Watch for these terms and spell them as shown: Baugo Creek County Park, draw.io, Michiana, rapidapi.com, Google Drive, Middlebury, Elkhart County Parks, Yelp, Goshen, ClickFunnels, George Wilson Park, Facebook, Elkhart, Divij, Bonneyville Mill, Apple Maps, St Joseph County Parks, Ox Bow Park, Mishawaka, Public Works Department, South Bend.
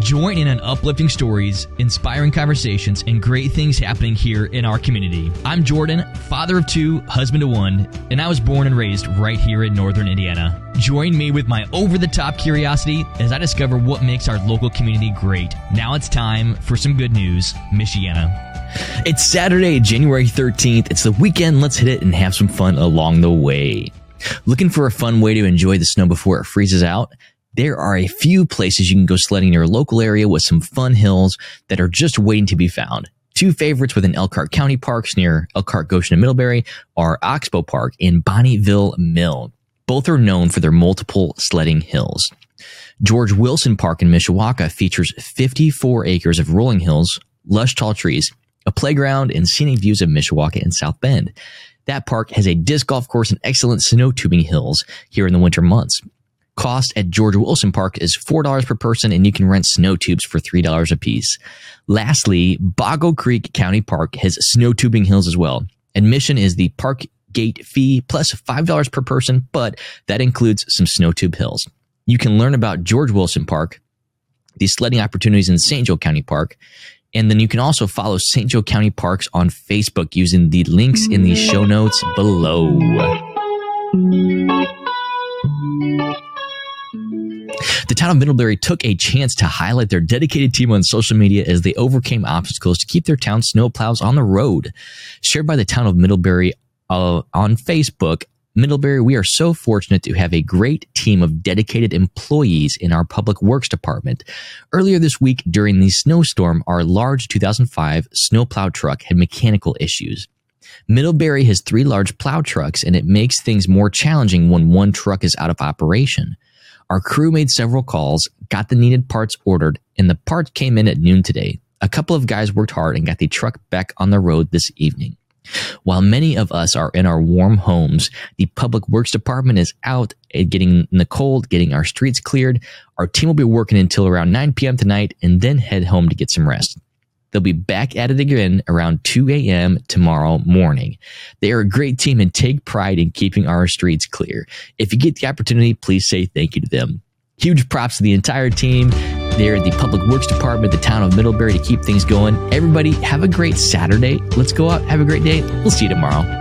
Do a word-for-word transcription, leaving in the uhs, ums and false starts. Join in on uplifting stories, inspiring conversations, and great things happening here in our community. I'm Jordan, father of two, husband of one, and I was born and raised right here in Northern Indiana. Join me with my over-the-top curiosity as I discover what makes our local community great. Now it's time for some good news, Michiana. It's Saturday, January thirteenth. It's the weekend. Let's hit it and have some fun along the way. Looking for a fun way to enjoy the snow before it freezes out? There are a few places you can go sledding in your local area with some fun hills that are just waiting to be found. Two favorites within Elkhart County Parks near Elkhart, Goshen, and Middlebury are Oxbow Park and Bonneyville Mill. Both are known for their multiple sledding hills. George Wilson Park in Mishawaka features fifty-four acres of rolling hills, lush tall trees, a playground, and scenic views of Mishawaka and South Bend. That park has a disc golf course and excellent snow tubing hills here in the winter months. Cost at George Wilson Park is four dollars per person, and you can rent snow tubes for three dollars a piece. Lastly, Baugo Creek County Park has snow tubing hills as well. Admission is the park gate fee plus five dollars per person, but that includes some snow tube hills. You can learn about George Wilson Park, the sledding opportunities in Saint Joseph County Park, and then you can also follow Saint Joseph County Parks on Facebook using the links in the show notes below. The town of Middlebury took a chance to highlight their dedicated team on social media as they overcame obstacles to keep their town snowplows on the road. Shared by the town of Middlebury uh, on Facebook, Middlebury, we are so fortunate to have a great team of dedicated employees in our public works department. Earlier this week, during the snowstorm, our large two thousand five snowplow truck had mechanical issues. Middlebury has three large plow trucks, and it makes things more challenging when one truck is out of operation. Our crew made several calls, got the needed parts ordered, and the parts came in at noon today. A couple of guys worked hard and got the truck back on the road this evening. While many of us are in our warm homes, the Public Works Department is out getting in the cold, getting our streets cleared. Our team will be working until around nine p.m. tonight and then head home to get some rest. They'll be back at it again around two a.m. tomorrow morning. They are a great team and take pride in keeping our streets clear. If you get the opportunity, please say thank you to them. Huge props to the entire team. There at the Public Works Department, the town of Middlebury, to keep things going. Everybody, have a great Saturday. Let's go out. Have a great day. We'll see you tomorrow.